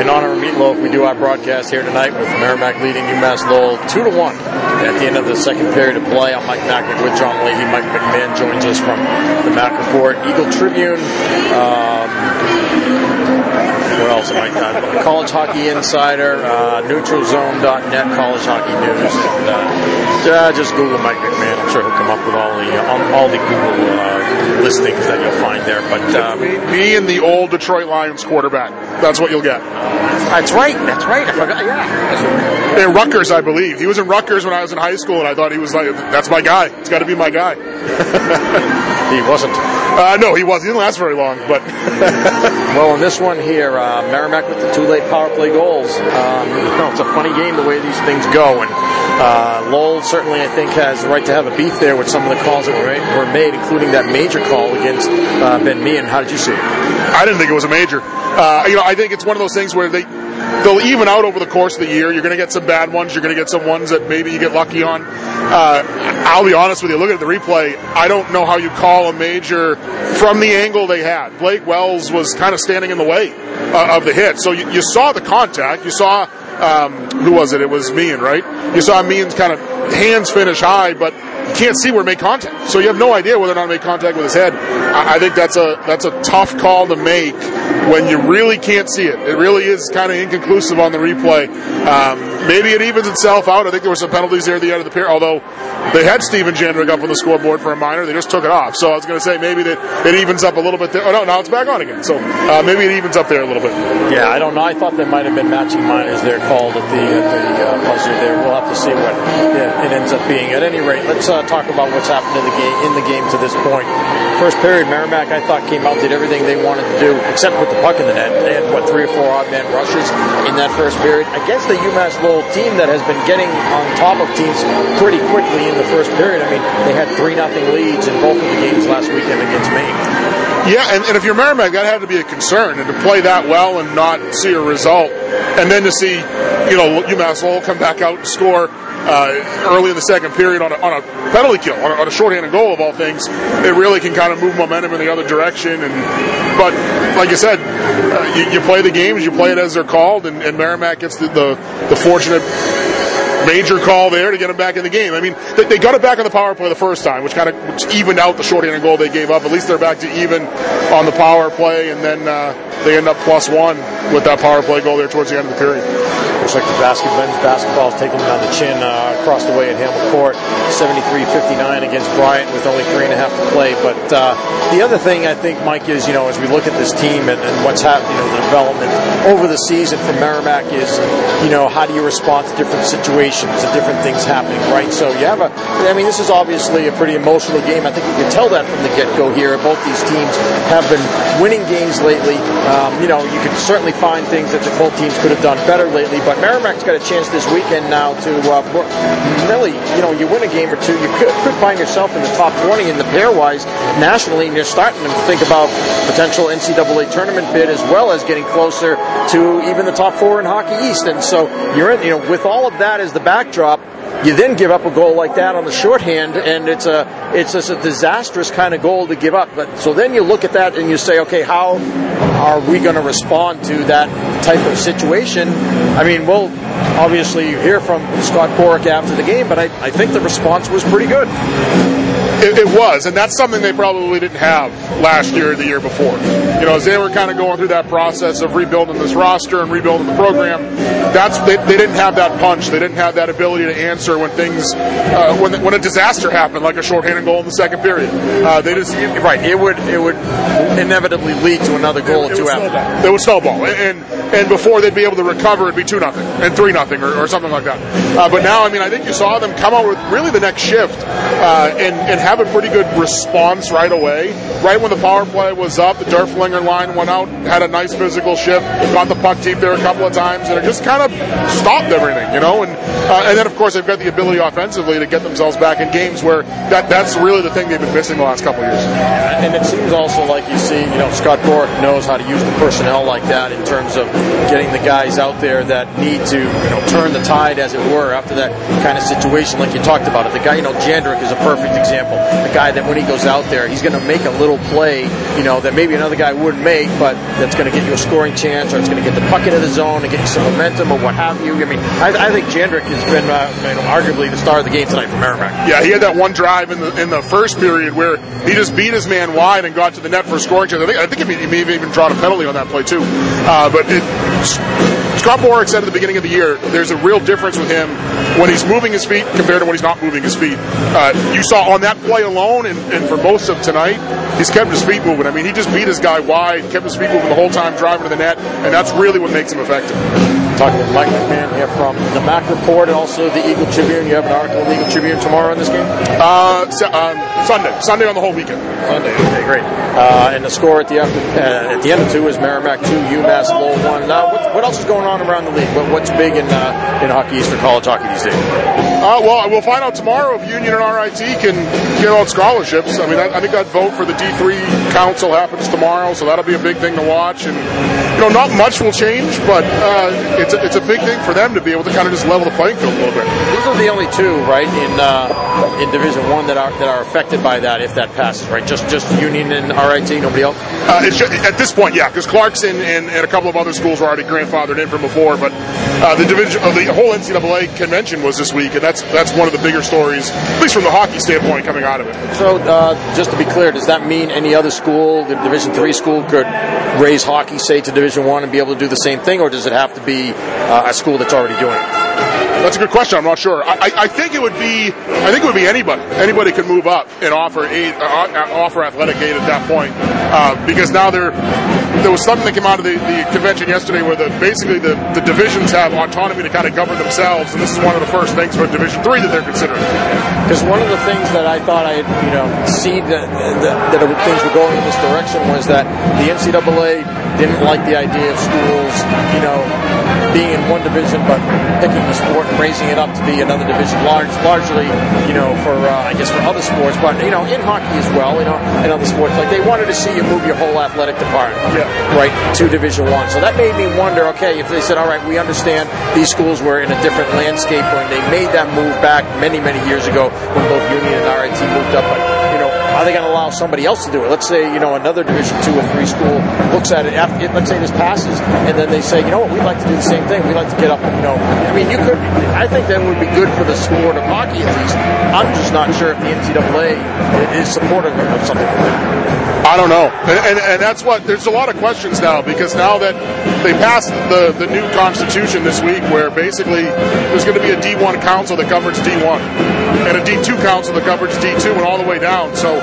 In honor of Meatloaf, we do our broadcast here tonight with Merrimack leading UMass Lowell 2-1 at the end of the second period of play. I'm Mike Mackin with John Leahy. Mike McMahon joins us from the Mac Report, Eagle Tribune. What else am I talking? College Hockey Insider, neutralzone.net, College Hockey News. And, just Google Mike McMahon. I'm sure he'll come up with all the Google listings that you'll find there. But me and the old Detroit Lions quarterback. That's what you'll get. That's right. I forgot. Yeah. In Rutgers, I believe. He was in Rutgers when I was in high school, and I thought he was like, that's my guy. It's got to be my guy. He wasn't. No, he wasn't. He didn't last very long. But well, in this one here, Merrimack with the two late power play goals. It's a funny game the way these things go. And Lowell certainly, I think, has the right to have a beef there with some of the calls that were made, including that major call against Ben Meehan. How did you see it? I didn't think it was a major. I think it's one of those things where they'll even out over the course of the year. You're going to get some bad ones. You're going to get some ones that maybe you get lucky on. I'll be honest with you. Looking at the replay, I don't know how you call a major from the angle they had. Blake Wells was kind of standing in the way of the hit. So you saw the contact. You saw, who was it? It was Meehan, right? You saw Meehan's kind of hands finish high, but you can't see where it made contact. So you have no idea whether or not it made contact with his head. I think that's a tough call to make when you really can't see it. It really is kind of inconclusive on the replay. Maybe it evens itself out. I think there were some penalties there at the end of the period, although they had Steven Jandrick up on the scoreboard for a minor. They just took it off. So I was going to say maybe that it evens up a little bit there. Oh, no, now it's back on again. So maybe it evens up there a little bit. Yeah, I don't know. I thought there might have been matching minors there called at the buzzer there. We'll have to see what it ends up being. At any rate, let's talk about what's happened in the game to this point. First period, Merrimack, I thought, came out, did everything they wanted to do, except with the puck in the net. They had, three or four odd-man rushes in that first period against the UMass Lowell team that has been getting on top of teams pretty quickly in the first period. I mean, they had 3-0 leads in both of the games last weekend against Maine. Yeah, and if you're Merrimack, that had to be a concern, and to play that well and not see a result, and then to see, UMass Lowell come back out and score early in the second period on a penalty kill, on a shorthanded goal of all things, it really can kind of move momentum in the other direction. But like I said, you play the games, you play it as they're called, and Merrimack gets the fortunate major call there to get them back in the game. I mean, they got it back on the power play the first time, which kind of evened out the shorthanded goal they gave up. At least they're back to even on the power play, and then they end up +1 with that power play goal there towards the end of the period. Looks like the men's basketball is taking them on the chin across the way at Hamill Court, 73-59 against Bryant with only 3.5 to play. But the other thing I think, Mike, is, as we look at this team and what's happening, the development over the season for Merrimack is, how do you respond to different situations? The different things happening, right? So this is obviously a pretty emotional game. I think you can tell that from the get-go here. Both these teams have been winning games lately. You can certainly find things that the both teams could have done better lately, but Merrimack's got a chance this weekend now to really, you win a game or two, you could find yourself in the top 20 in the pairwise nationally, and you're starting to think about potential NCAA tournament bid as well as getting closer to even the top 4 in Hockey East. And so you're in, with all of that as the backdrop, you then give up a goal like that on the shorthand, and it's just a disastrous kind of goal to give up. But so then you look at that and you say, okay, how are we going to respond to that type of situation? I mean, we'll obviously hear from Scott Borek after the game, but I think the response was pretty good. It was, and that's something they probably didn't have last year or the year before. As they were kind of going through that process of rebuilding this roster and rebuilding the program, they didn't have that punch. They didn't have that ability to answer when things, when a disaster happened, like a shorthanded goal in the second period. It would inevitably lead to another goal or two after. It would snowball, and before they'd be able to recover, it'd be 2-0 and 3-0 or something like that. But now, I think you saw them come out with really the next shift and have a pretty good response right away. Right when the power play was up, the Durflinger line went out, had a nice physical shift, got the puck deep there a couple of times, and it just kind of stopped everything, And then, of course, they've got the ability offensively to get themselves back in games where that's really the thing they've been missing the last couple of years. And it seems also like you see, Scott Borek knows how to use the personnel like that in terms of getting the guys out there that need to, turn the tide, as it were, after that kind of situation like you talked about. The guy, Jandrick is a perfect example. a guy that when he goes out there, he's going to make a little play, you know, that maybe another guy wouldn't make, but that's going to get you a scoring chance, or it's going to get the puck into the zone and get you some momentum or what have you. I mean, I think Jandrick has been arguably the star of the game tonight for Merrimack. Yeah, he had that one drive in the first period where he just beat his man wide and got to the net for a scoring chance. I think he may have even drawn a penalty on that play, too. Scott Borek said at the beginning of the year, there's a real difference with him when he's moving his feet compared to when he's not moving his feet. You saw on that play alone, and for most of tonight, he's kept his feet moving. I mean, he just beat his guy wide, kept his feet moving the whole time, driving to the net, and that's really what makes him effective. Talking with Mike McMahon here from the Mac Report and also the Eagle Tribune. You have an article in the Eagle Tribune tomorrow on this game? Sunday. Sunday on the whole weekend. Sunday, okay, great. And the score at the end of 2 is Merrimack 2, UMass Lowell 1. What else is going on around the league? What's big in Hockey East or College Hockey these days? Well, we'll find out tomorrow if Union and RIT can get out scholarships. I mean, I think that vote for the D3 Council happens tomorrow, so that'll be a big thing to watch. And, you know, not much will change, but it's a big thing for them to be able to kind of just level the playing field a little bit. These are the only two, right, in Division I that are affected by that if that passes, right? Just Union and RIT, nobody else? At this point, yeah, because Clarkson and a couple of other schools were already grandfathered in from before, but the whole NCAA convention was this week, and that's one of the bigger stories, at least from the hockey standpoint, coming out of it. So, just to be clear, does that mean any other school, the Division III school, could raise hockey, say, to Division I and be able to do the same thing, or does it have to be a school that's already doing it? That's a good question. I'm not sure. I think it would be anybody could move up and offer athletic aid at that point, because now there was something that came out of the convention yesterday where basically the divisions have autonomy to kind of govern themselves, and this is one of the first things for Division III that they're considering. Because one of the things that I thought I had seen that things were going in this direction was that the NCAA didn't like the idea of schools being in one division but picking the sport and raising it up to be another division, largely, for other sports, but in hockey as well, in other sports, like they wanted to see you move your whole athletic department, yeah, right, to Division I. So that made me wonder, okay, if they said, all right, we understand these schools were in a different landscape when they made that move back many, many years ago when both Union and RIT moved up, but are they going to allow somebody else to do it? Let's say, another Division II or III school looks at it after, let's say this passes, and then they say, you know what, we'd like to do the same thing. We'd like to get up, I think that would be good for the sport of hockey at least. I'm just not sure if the NCAA is supportive of something like that. I don't know. And that's what, there's a lot of questions now, because now that they passed the new constitution this week where basically there's going to be a D1 council that governs D1 and a D2 council that governs D2 and all the way down. So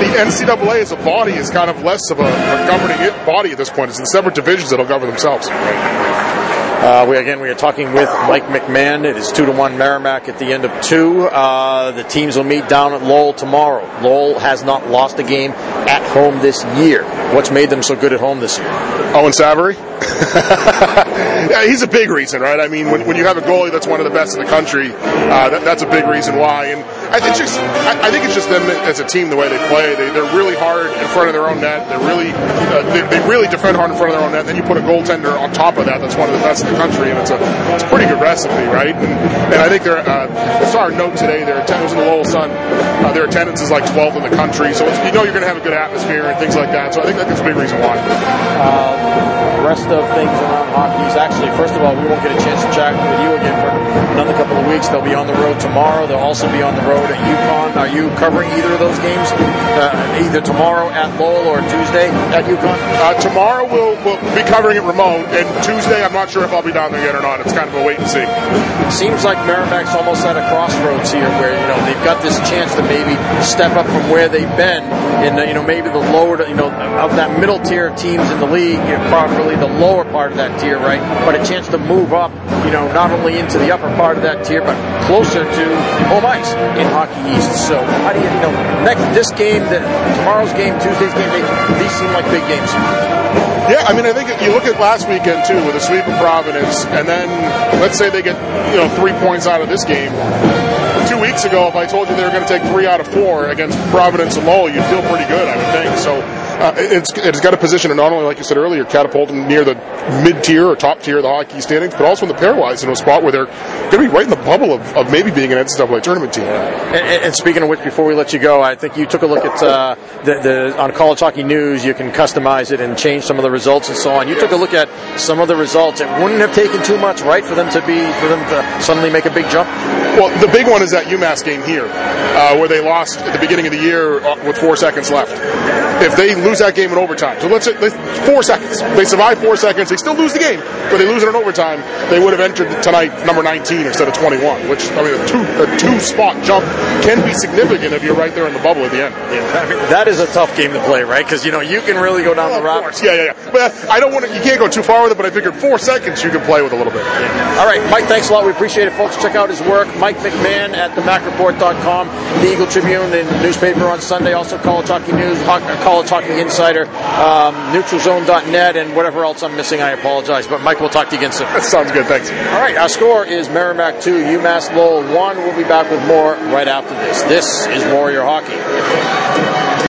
the NCAA as a body is kind of less of a governing body at this point. It's in separate divisions that will govern themselves. We are talking with Mike McMahon. It is 2-1 Merrimack at the end of 2. The teams will meet down at Lowell tomorrow. Lowell has not lost a game at home this year. What's made them so good at home this year? Owen Savory. Yeah, he's a big reason, right? I mean, when you have a goalie that's one of the best in the country, that's a big reason why. And I think it's just them as a team, the way they play. They're really hard in front of their own net. They're really they really defend hard in front of their own net. And then you put a goaltender on top of that. That's one of the best in the country, and it's a pretty good recipe, right? And I think they're I saw our note today. Their attendance in the Lowell Sun, their attendance is like 12th in the country. So it's, you're going to have a good atmosphere and things like that. So I think that's a big reason why. Rest of things around hockey is actually, first of all, we won't get a chance to chat with you again for another couple of weeks. They'll be on the road tomorrow. They'll also be on the road at UConn. Are you covering either of those games, either tomorrow at Lowell or Tuesday at UConn? Tomorrow we'll be covering it remote, and Tuesday I'm not sure if I'll be down there yet or not. It's kind of a wait and see. It seems like Merrimack's almost at a crossroads here where, they've got this chance to maybe step up from where they've been and, maybe the lower, of that middle tier of teams in the league, probably the lower part of that tier, right? But a chance to move up, not only into the upper part of that tier, but closer to home ice in Hockey East. So how do you this game, tomorrow's game, Tuesday's game, these seem like big games. Yeah, I mean, I think if you look at last weekend, too, with a sweep of Providence, and then let's say they get, 3 points out of this game. 2 weeks ago, if I told you they were going to take 3 out of 4 against Providence and Lowell, you'd feel pretty good, I would think. So it's got a position, and not only, like you said earlier, catapulting near the mid-tier or top tier of the hockey standings, but also in the pairwise in a spot where they're going to be right in the bubble of maybe being an NCAA tournament team. And speaking of which, before we let you go, I think you took a look at the on College Hockey News. You can customize it and change some of the results and so on. You took a look at some of the results. It wouldn't have taken too much, right, for them to suddenly make a big jump? Well, the big one is that UMass game here, where they lost at the beginning of the year with 4 seconds left. If they lose that game in overtime, so let's say 4 seconds, they survive 4 seconds, they still lose the game, but they lose it in overtime, they would have entered tonight number 19 instead of 21, which, I mean, a two spot jump can be significant if you're right there in the bubble at the end. Yeah, I mean, that is a tough game to play, right? Because, you know, you can really go down the road. Yeah. But you can't go too far with it, but I figured 4 seconds you can play with a little bit. Yeah. All right, Mike, thanks a lot. We appreciate it, folks. Check out his work, Mike McMahon at themacreport.com, the Eagle Tribune, the newspaper on Sunday, also College Hockey News, College Hockey Insider, neutralzone.net, and whatever else I'm missing, I apologize. But, Mike, we'll talk to you again soon. That sounds good. Thanks. All right, our score is Merrimack 2, UMass Lowell 1. We'll be back with more right after this. This is Warrior Hockey.